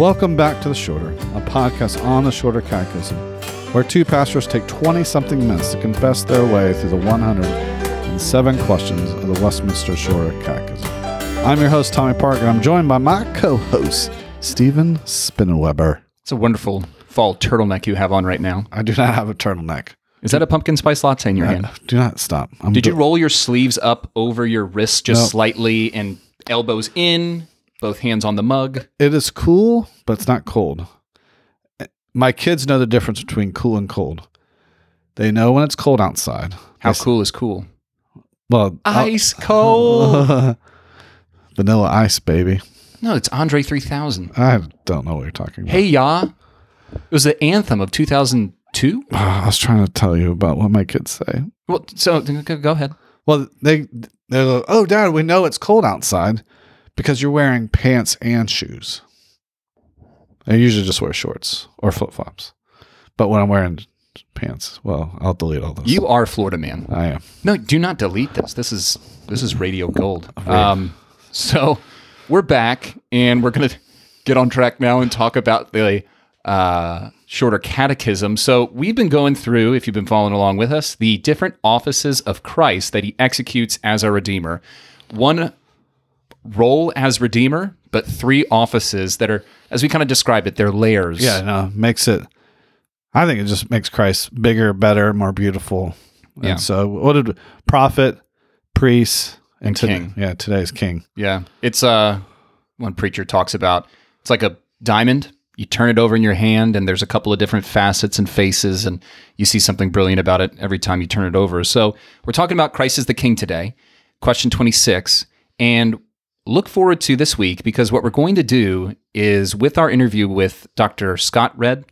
Welcome back to The Shorter, a podcast on the Shorter Catechism, where two pastors take 20-something minutes to confess their way through the 107 questions of the Westminster Shorter Catechism. I'm your host, Tommy Parker, and I'm joined by my co-host, Stephen Spinnewebber. It's a wonderful fall turtleneck you have on right now. I do not have a turtleneck. Is that a pumpkin spice latte in your hand? Do not stop. Did you roll your sleeves up over your wrists just slightly and elbows in, both hands on the mug? It is cool, but it's not cold. My kids know the difference between cool and cold. They know when it's cold outside. How cool is cool? Well, ice cold. Vanilla ice, baby. No, it's Andre 3000. I don't know what you're talking about. Hey, ya. It was the anthem of 2000. Two? Oh, I was trying to tell you about what my kids say. Well, so go ahead. Well, they're like, oh, Dad, we know it's cold outside because you're wearing pants and shoes. I usually just wear shorts or flip-flops. But when I'm wearing pants, well, I'll delete all those. You are Florida man. I am. No, do not delete this. This is radio gold. So we're back, and we're going to get on track now and talk about the Shorter Catechism. So we've been going through, if you've been following along with us, the different offices of Christ that he executes as our Redeemer. One role as Redeemer, but three offices that are, as we kind of describe it, they're layers. Yeah, no, I think it just makes Christ bigger, better, more beautiful. And so what did prophet, priest, and king. Yeah, today's king. Yeah. It's one preacher talks about, it's like a diamond. You turn it over in your hand, and there's a couple of different facets and faces, and you see something brilliant about it every time you turn it over. So we're talking about Christ as the King today, question 26. And look forward to this week, because what we're going to do is with our interview with Dr. Scott Redd.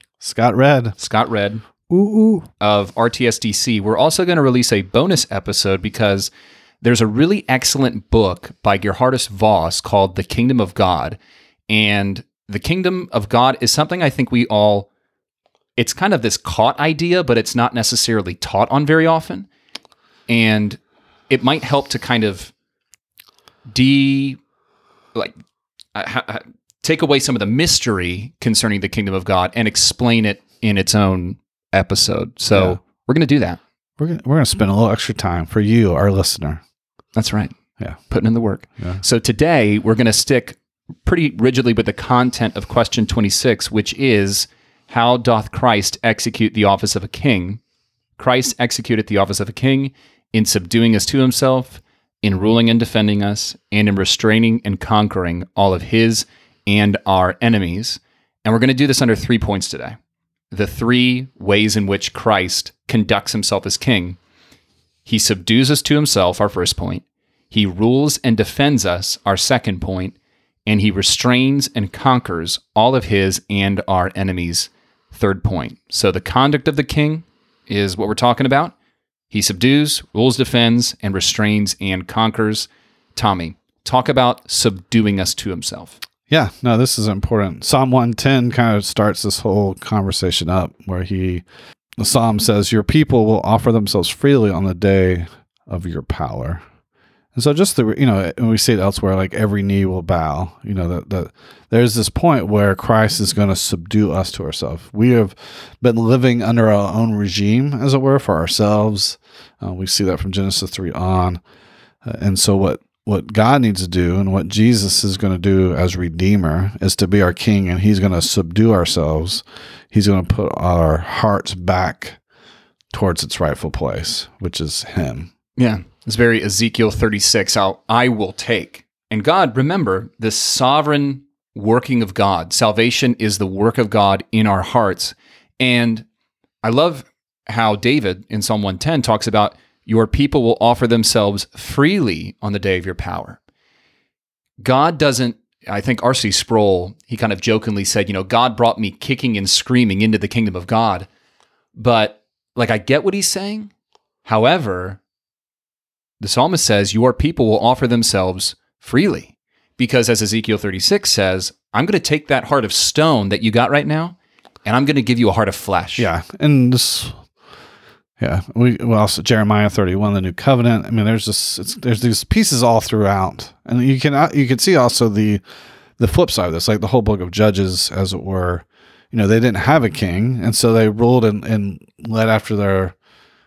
Ooh. Of RTSDC. We're also going to release a bonus episode because there's a really excellent book by Gerhardus Voss called The Kingdom of God. And the kingdom of God is something I think it's kind of this caught idea, but it's not necessarily taught on very often. And it might help to kind of take away some of the mystery concerning the kingdom of God and explain it in its own episode. So we're going to do that. We're going to spend a little extra time for you, our listener. That's right. Yeah. Putting in the work. Yeah. So today we're going to stick pretty rigidly with the content of question 26, which is, how doth Christ execute the office of a king? Christ executed the office of a king in subduing us to himself, in ruling and defending us, and in restraining and conquering all of his and our enemies. And we're going to do this under 3 points today. The three ways in which Christ conducts himself as king. He subdues us to himself, our first point. He rules and defends us, our second point. And he restrains and conquers all of his and our enemies, third point. So the conduct of the king is what we're talking about. He subdues, rules, defends, and restrains and conquers. Tommy, talk about subduing us to himself. Yeah, no, this is important. Psalm 110 kind of starts this whole conversation up where the psalm says, your people will offer themselves freely on the day of your power. And so just and we see it elsewhere, like every knee will bow, that there's this point where Christ is going to subdue us to ourselves. We have been living under our own regime, as it were, for ourselves. We see that from Genesis 3 on. And so what God needs to do and what Jesus is going to do as Redeemer is to be our King, and he's going to subdue ourselves. He's going to put our hearts back towards its rightful place, which is him. Yeah. It's very Ezekiel 36, how I will take. And God, remember, this sovereign working of God. Salvation is the work of God in our hearts. And I love how David in Psalm 110 talks about, your people will offer themselves freely on the day of your power. God doesn't, I think R.C. Sproul, he kind of jokingly said, God brought me kicking and screaming into the kingdom of God. But I get what he's saying. However, the psalmist says, your people will offer themselves freely, because as Ezekiel 36 says, I'm going to take that heart of stone that you got right now, and I'm going to give you a heart of flesh. Yeah. And also Jeremiah 31, the new covenant. I mean, there's these pieces all throughout, and you can see also the the flip side of this, like the whole book of Judges, as it were, you know, they didn't have a king, and so they ruled and led after their,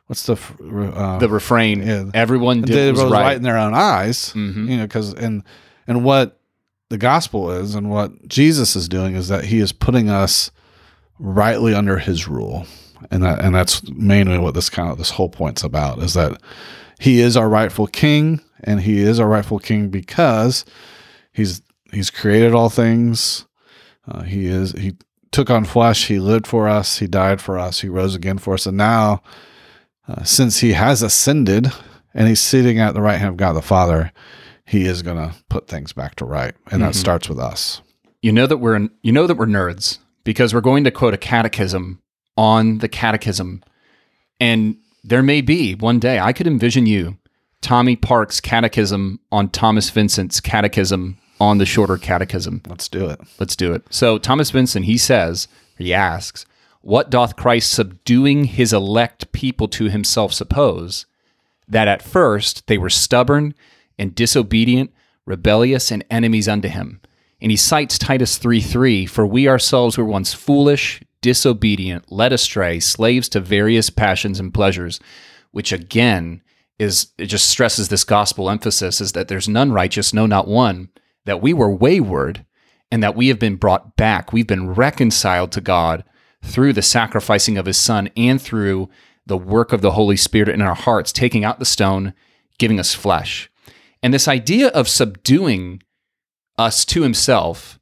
what's the refrain? Yeah, everyone did was right in their own eyes, mm-hmm. you know, because and what the gospel is and what Jesus is doing is that he is putting us rightly under his rule, and that's mainly what this whole point's about, is that he is our rightful king, and he is our rightful king because he's created all things, he took on flesh, he lived for us, he died for us, he rose again for us, and now since he has ascended and he's sitting at the right hand of God the Father, he is going to put things back to right, and mm-hmm. that starts with us. You know that we're nerds because we're going to quote a catechism on the catechism, and there may be one day I could envision you Tommy Park's catechism on Thomas Vincent's catechism on the shorter catechism. Let's do it. So Thomas Vincent, he asks, what doth Christ subduing his elect people to himself suppose? That at first they were stubborn and disobedient, rebellious and enemies unto him. And he cites Titus 3:3, for we ourselves were once foolish, disobedient, led astray, slaves to various passions and pleasures, which again it just stresses this gospel emphasis, is that there's none righteous, no, not one, that we were wayward and that we have been brought back. We've been reconciled to God through the sacrificing of his son and through the work of the Holy Spirit in our hearts, taking out the stone, giving us flesh. And this idea of subduing us to himself,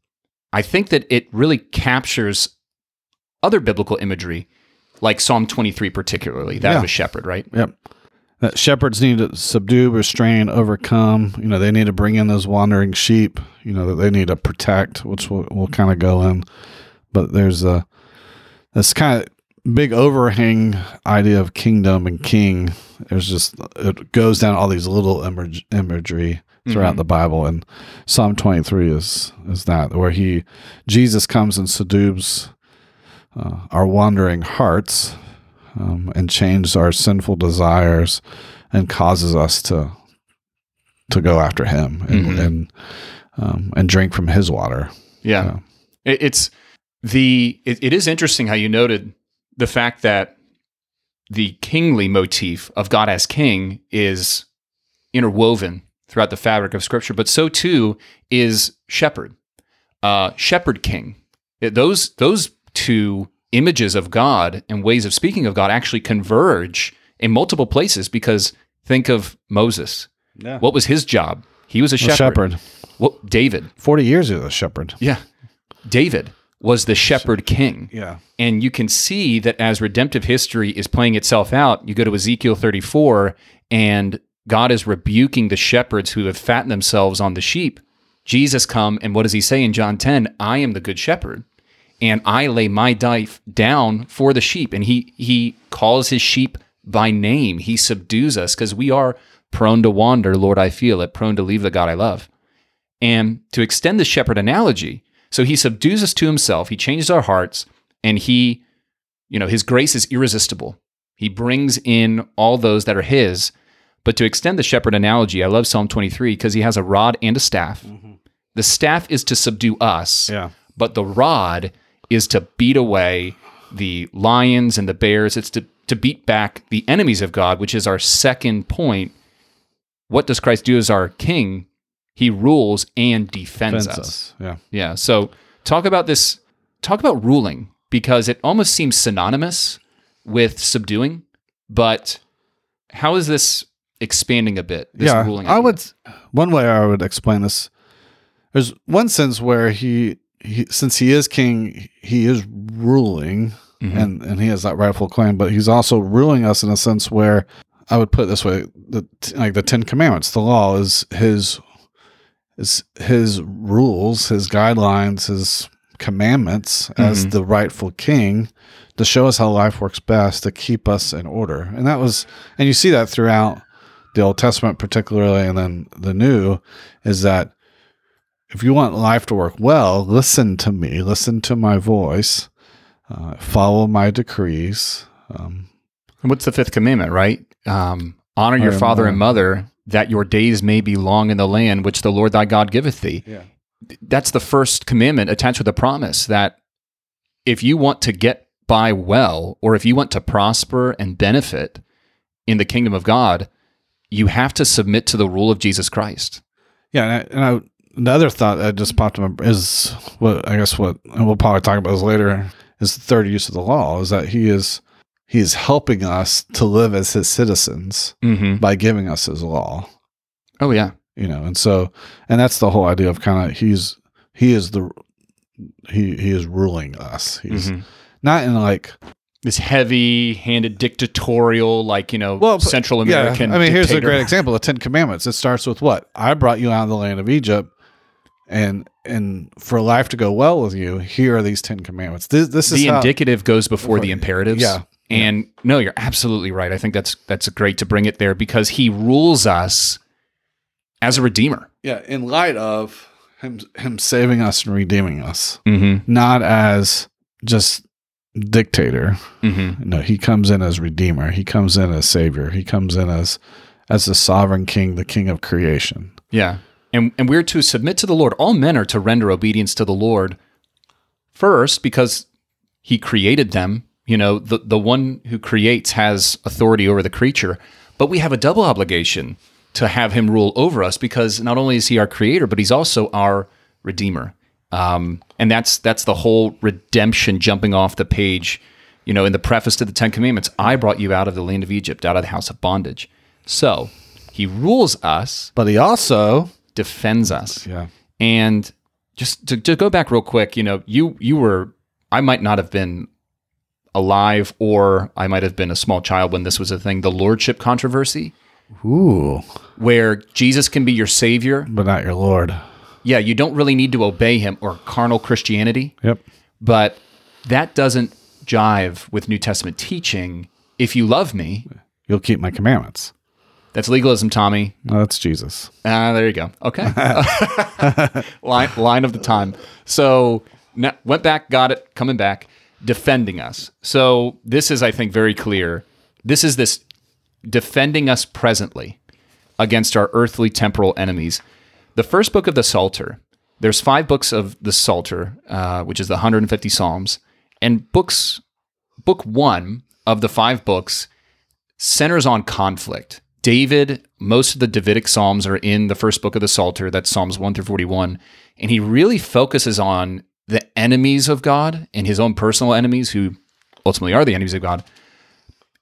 I think that it really captures other biblical imagery, like Psalm 23 particularly, that of a shepherd, right? Yep. That shepherds need to subdue, restrain, overcome. You know, they need to bring in those wandering sheep, you know, that they need to protect, which we'll kind of go in. But there's this kind of big overhang idea of kingdom and king. It goes down all these little imagery throughout mm-hmm. the Bible. And Psalm 23 is that, where Jesus comes and subdues our wandering hearts, and changes our sinful desires and causes us to go after him mm-hmm. and drink from his water. Yeah. So. It is interesting how you noted the fact that the kingly motif of God as king is interwoven throughout the fabric of scripture, but so too is shepherd king. Those two images of God and ways of speaking of God actually converge in multiple places, because think of Moses. Yeah. What was his job? He was a shepherd. Well, David. 40 years ago, a shepherd. Yeah. David was the shepherd king. Yeah. And you can see that as redemptive history is playing itself out, you go to Ezekiel 34, and God is rebuking the shepherds who have fattened themselves on the sheep. Jesus come, and what does he say in John 10? I am the good shepherd, and I lay my life down for the sheep. And he calls his sheep by name. He subdues us because we are prone to wander, Lord, I feel it, prone to leave the God I love. And to extend the shepherd analogy, so he subdues us to himself, he changes our hearts, and his grace is irresistible. He brings in all those that are his. But to extend the shepherd analogy, I love Psalm 23 because he has a rod and a staff. Mm-hmm. The staff is to subdue us, but the rod is to beat away the lions and the bears. It's to beat back the enemies of God, which is our second point. What does Christ do as our king? He rules and defends us. Yeah. So talk about ruling, because it almost seems synonymous with subduing, but how is this expanding a bit? Ruling. One way I would explain this, there's one sense where since he is king, he is ruling, mm-hmm. and he has that rightful claim, but he's also ruling us in a sense where, I would put it this way, the 10 commandments, the law is his rules, his guidelines, his commandments mm-hmm. as the rightful king to show us how life works best, to keep us in order. And and you see that throughout the Old Testament particularly, and then the New, is that if you want life to work well, listen to me, listen to my voice, follow my decrees. And what's the fifth commandment, right? Honor your father and mother, that your days may be long in the land which the Lord thy God giveth thee. Yeah. that's the first commandment attached with a promise that if you want to get by well, or if you want to prosper and benefit in the kingdom of God, you have to submit to the rule of Jesus Christ. Yeah, and the other thought that just popped in my brain is what we'll probably talk about this later is the third use of the law is that he is helping us to live as his citizens by giving us his law. Oh yeah, and that's the whole idea of kind of he is ruling us. He's not in like this heavy-handed dictatorial, Central American dictator. Here's a great example, the Ten Commandments. It starts with what? I brought you out of the land of Egypt, and for life to go well with you, here are these 10 commandments. This is the indicative goes before the imperatives. Yeah. And no, you're absolutely right. I think that's great to bring it there because he rules us as a redeemer. Yeah, in light of him saving us and redeeming us, not as just dictator. No, he comes in as redeemer. He comes in as savior. He comes in as the sovereign king, the king of creation. Yeah. And we're to submit to the Lord. All men are to render obedience to the Lord first because he created them. The one who creates has authority over the creature, but we have a double obligation to have him rule over us because not only is he our creator, but he's also our redeemer. And that's the whole redemption jumping off the page, in the preface to the Ten Commandments. I brought you out of the land of Egypt, out of the house of bondage. So he rules us, but he also defends us. Yeah. And just to go back real quick, I might not have been alive, or I might have been a small child when this was a thing. The lordship controversy, where Jesus can be your savior, but not your Lord. Yeah, you don't really need to obey him, or carnal Christianity. Yep. But that doesn't jive with New Testament teaching. If you love me, you'll keep my commandments. That's legalism, Tommy. No, that's Jesus. There you go. Okay. line of the time. So went back, got it, coming back, defending us. So this is, I think, very clear. This is this defending us presently against our earthly temporal enemies. The first book of the Psalter, there's 5 books of the Psalter, which is the 150 Psalms, and book 1 of the 5 books centers on conflict. David, most of the Davidic Psalms are in the first book of the Psalter, that's Psalms 1 through 41, and he really focuses on the enemies of God and his own personal enemies, who ultimately are the enemies of God,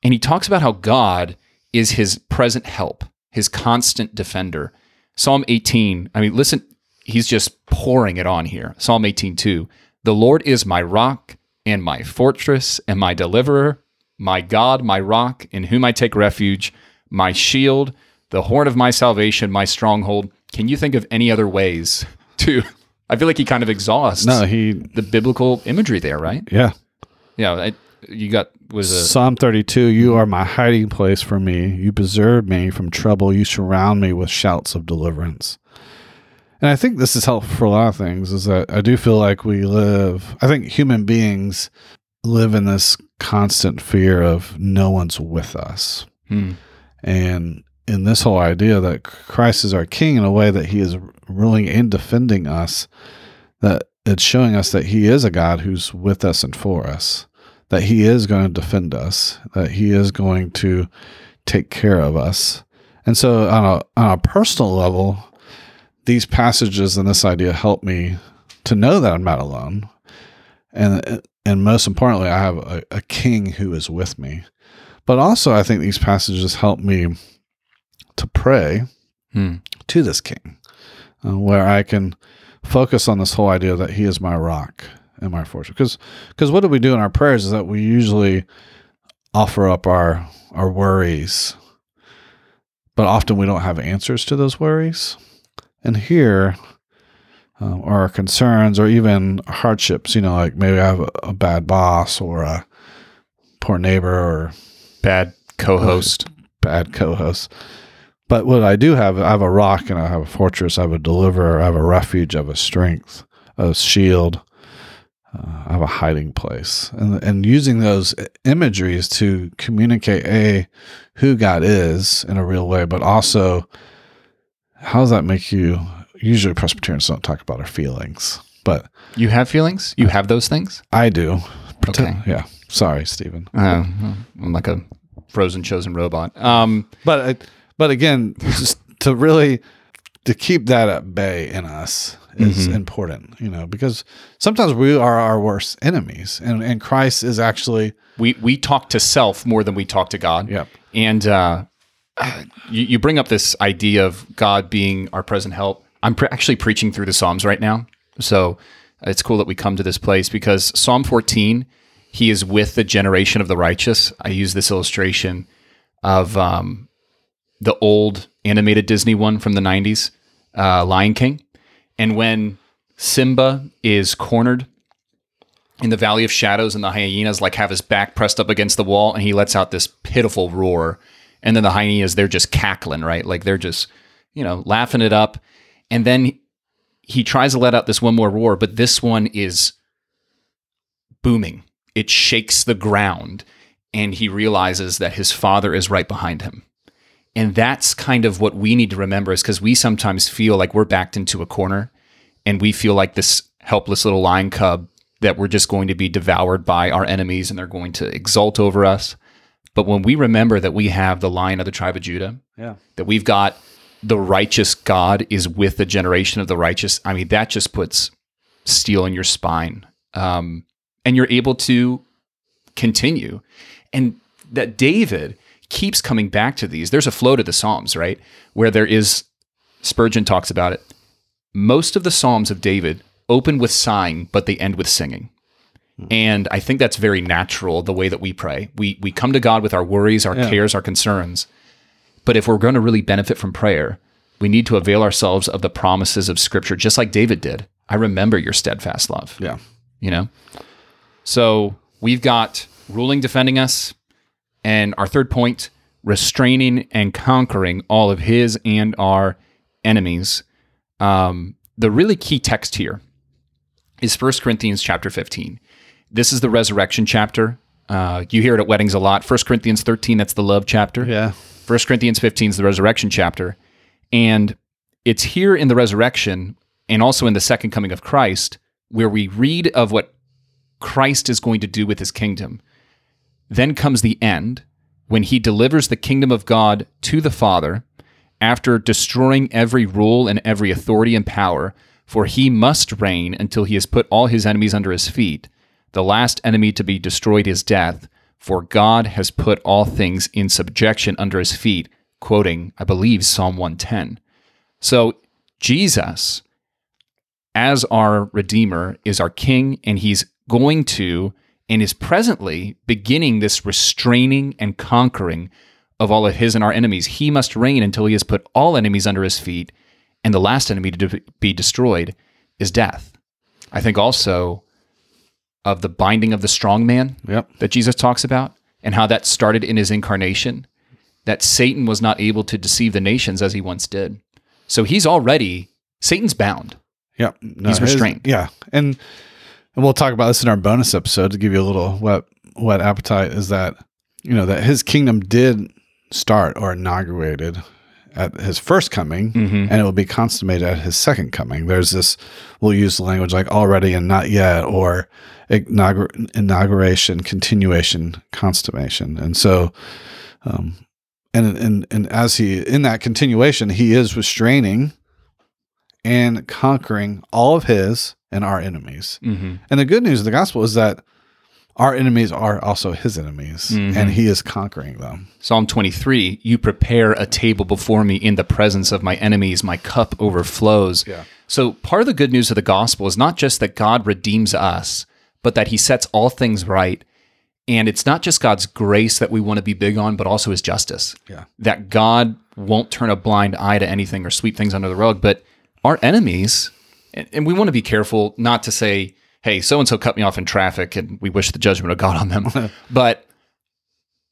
and he talks about how God is his present help, his constant defender. Psalm 18, he's just pouring it on here. Psalm 18:2, the Lord is my rock and my fortress and my deliverer, my God, my rock, in whom I take refuge, my shield, the horn of my salvation, my stronghold. Can you think of any other ways to, I feel like he kind of exhausts the biblical imagery there, right? Yeah. Yeah, Psalm 32, you are my hiding place for me. You preserve me from trouble. You surround me with shouts of deliverance. And I think this is helpful for a lot of things, is that I do feel like I think human beings live in this constant fear of no one's with us. And in this whole idea that Christ is our king in a way that he is ruling and defending us, that it's showing us that he is a God who's with us and for us, that he is going to defend us, that he is going to take care of us. And so on a personal level, these passages and this idea help me to know that I'm not alone. And most importantly, I have a king who is with me. But also I think these passages help me to pray to this king, where I can focus on this whole idea that he is my rock and my fortune. Because what do we do in our prayers is that we usually offer up our worries, but often we don't have answers to those worries. And here are our concerns or even hardships, like maybe I have a bad boss or a poor neighbor or bad co-host. But what I have a rock and I have a fortress, I have a deliverer, I have a refuge, I have a strength, a shield, I have a hiding place, and using those imageries to communicate who God is in a real way, but also how does that make you usually Presbyterians don't talk about our feelings, but you have feelings? You have those things? I do. Okay. Yeah. Sorry, Stephen. I'm like a frozen chosen robot. But again, just to keep that at bay in us is important, because sometimes we are our worst enemies, and Christ is actually... We talk to self more than we talk to God. Yep. And you bring up this idea of God being our present help. I'm actually preaching through the Psalms right now. So it's cool that we come to this place, because Psalm 14, he is with the generation of the righteous. I use this illustration of the old animated Disney one from the 90s, Lion King. And when Simba is cornered in the Valley of Shadows and the hyenas have his back pressed up against the wall, and he lets out this pitiful roar. And then the hyenas, they're just cackling, right? Like they're just, laughing it up. And then he tries to let out this one more roar, but this one is booming. It shakes the ground, and he realizes that his father is right behind him. And that's kind of what we need to remember, is because we sometimes feel like we're backed into a corner, and we feel like this helpless little lion cub that we're just going to be devoured by our enemies and they're going to exult over us. But when we remember that we have the Lion of the tribe of Judah, that we've got the righteous God is with the generation of the righteous, I mean, that just puts steel in your spine. And you're able to continue. And that David keeps coming back to these. There's a flow to the Psalms, right? Where there is, Spurgeon talks about it. Most of the Psalms of David open with sighing, but they end with singing. Mm-hmm. And I think that's very natural, the way that we pray. We come to God with our worries, our cares, our concerns. But if we're going to really benefit from prayer, we need to avail ourselves of the promises of Scripture, just like David did. I remember your steadfast love. Yeah. So we've got ruling defending us. And our third point, restraining and conquering all of his and our enemies. The really key text here is 1 Corinthians chapter 15. This is the resurrection chapter. You hear it at weddings a lot. 1 Corinthians 13, that's the love chapter. Yeah. 1 Corinthians 15 is the resurrection chapter. And it's here in the resurrection, and also in the second coming of Christ, where we read of what Christ is going to do with his kingdom. Then comes the end, when he delivers the kingdom of God to the Father, after destroying every rule and every authority and power, for he must reign until he has put all his enemies under his feet. The last enemy to be destroyed is death, for God has put all things in subjection under his feet, quoting, I believe, Psalm 110. So Jesus, as our Redeemer, is our King, and he's going to and is presently beginning this restraining and conquering of all of his and our enemies. He must reign until he has put all enemies under his feet, and the last enemy to be destroyed is death. I think also of the binding of the strong man that Jesus talks about, and how that started in his incarnation, that Satan was not able to deceive the nations as he once did. So Satan's bound. Yeah. No, he's restrained. And we'll talk about this in our bonus episode to give you a little wet appetite, is that, that his kingdom did start or inaugurated at his first coming, and it will be consummated at his second coming. There's this, we'll use the language like already and not yet, or inauguration, continuation, consummation. And so, and as he, in that continuation, he is restraining and conquering all of his and our enemies. And the good news of the gospel is that our enemies are also his enemies, and he is conquering them. Psalm 23, you prepare a table before me in the presence of my enemies, my cup overflows. Yeah. So part of the good news of the gospel is not just that God redeems us, but that he sets all things right. And it's not just God's grace that we want to be big on, but also his justice. Yeah. That God won't turn a blind eye to anything or sweep things under the rug, but our enemies... And we want to be careful not to say, hey, so-and-so cut me off in traffic and we wish the judgment of God on them. But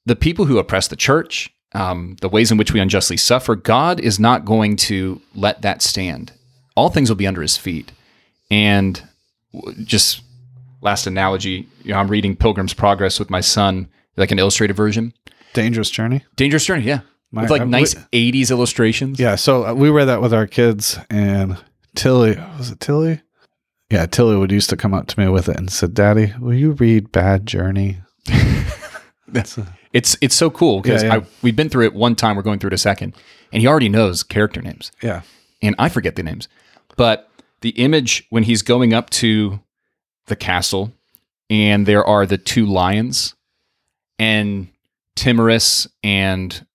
the people who oppress the church, the ways in which we unjustly suffer, God is not going to let that stand. All things will be under his feet. And just last analogy, I'm reading Pilgrim's Progress with my son, like an illustrated version. Dangerous Journey? Dangerous Journey, yeah. With nice 80s illustrations. Yeah, so we read that with our kids, and Tilly, was it Tilly? Yeah, Tilly would used to come up to me with it and said, "Daddy, will you read Bad Journey?" It's so cool because we've been through it one time. We're going through it a second, and he already knows character names. Yeah, and I forget the names, but the image when he's going up to the castle, and there are the two lions, and Timorous and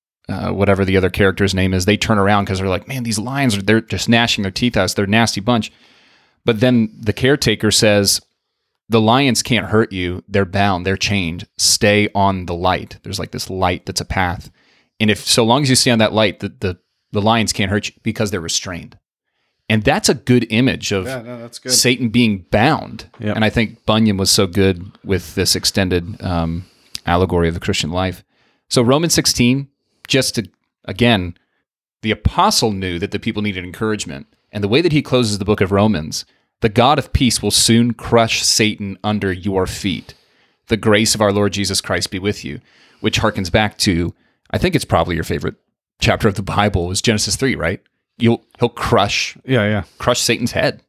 whatever the other character's name is, they turn around because they're like, "Man, these lions they're just gnashing their teeth at us. They're a nasty bunch." But then the caretaker says, "The lions can't hurt you. They're bound. They're chained. Stay on the light." There's like this light that's a path. And if so long as you stay on that light, the lions can't hurt you because they're restrained. And that's a good image of Satan being bound. Yep. And I think Bunyan was so good with this extended allegory of the Christian life. So Romans 16, just to, again, the apostle knew that the people needed encouragement. And the way that he closes the book of Romans, the God of peace will soon crush Satan under your feet. The grace of our Lord Jesus Christ be with you, which harkens back to, I think it's probably your favorite chapter of the Bible is Genesis 3, right? He'll crush, crush Satan's head,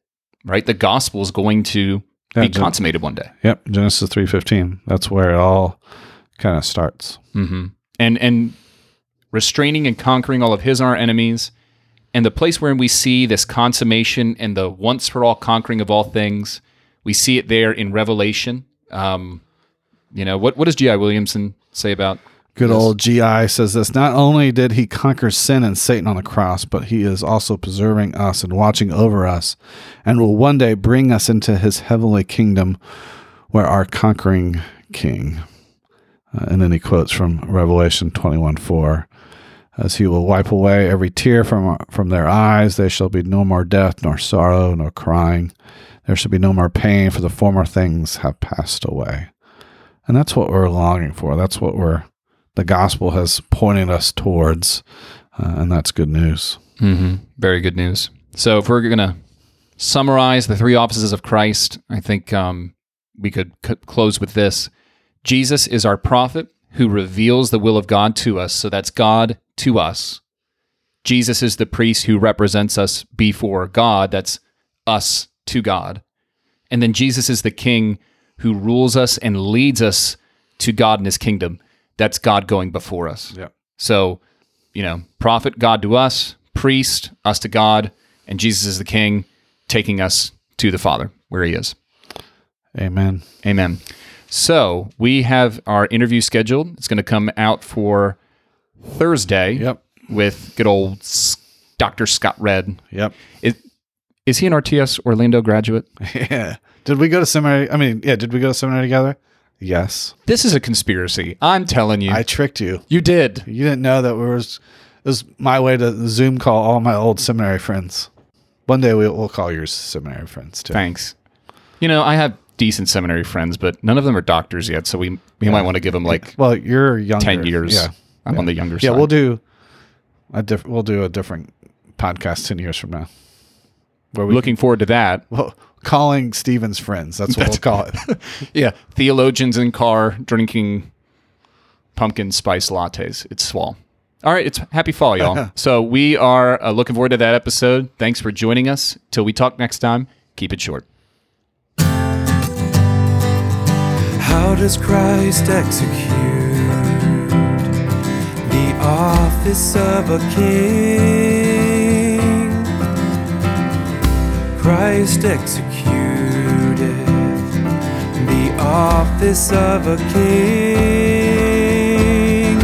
right? The gospel is going to be consummated one day. Yep, Genesis 3:15. That's where it all kind of starts. Mm-hmm. And restraining and conquering all of his and our enemies. And the place wherein we see this consummation and the once for all conquering of all things, we see it there in Revelation. What does G.I. Williamson say about good this? Old G.I. says this: "Not only did he conquer sin and Satan on the cross, but he is also preserving us and watching over us, and will one day bring us into his heavenly kingdom, where our conquering King." And then he quotes from Revelation 21:4. "As he will wipe away every tear from their eyes, there shall be no more death, nor sorrow, nor crying. There shall be no more pain, for the former things have passed away." And that's what we're longing for. That's what the gospel has pointed us towards, and that's good news. Mm-hmm. Very good news. So if we're going to summarize the three offices of Christ, I think we could close with this. Jesus is our prophet who reveals the will of God to us, so that's God to us. Jesus is the priest who represents us before God, that's us to God. And then Jesus is the King who rules us and leads us to God and his kingdom, that's God going before us. Yeah. So, prophet, God to us, priest, us to God, and Jesus is the King taking us to the Father, where he is. Amen. Amen. So we have our interview scheduled. It's going to come out for Thursday with good old Dr. Scott Redd. Yep. Is he an RTS Orlando graduate? Yeah. Did we go to seminary? Did we go to seminary together? Yes. This is a conspiracy. I'm telling you. I tricked you. You did. You didn't know that it was my way to Zoom call all my old seminary friends. One day we'll call your seminary friends too. Thanks. I have decent seminary friends, but none of them are doctors yet, so we might want to give them you're younger. 10 years. Yeah. I'm on the younger side. Yeah, we'll do a different podcast 10 years from now. Where we looking forward to that. Well, calling Stephen's friends. That's we'll call it. Yeah, theologians in car drinking pumpkin spice lattes. It's swell. All right, it's happy fall, y'all. So we are looking forward to that episode. Thanks for joining us. Till we talk next time, keep it short. How does Christ execute the office of a king? Christ executed the office of a king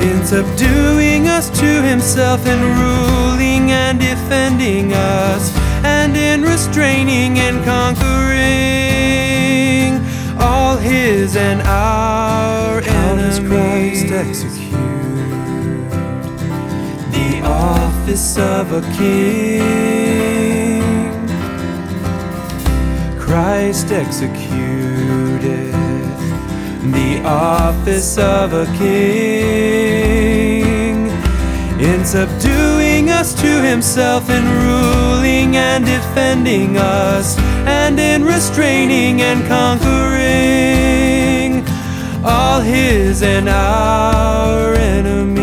in subduing us to himself and ruling and defending us and in restraining and conquering all his and our enemies. How does Christ execute the office of a king? Christ executed the office of a king in subduing us to himself and ruling and defending us and in restraining and conquering all his and our enemies.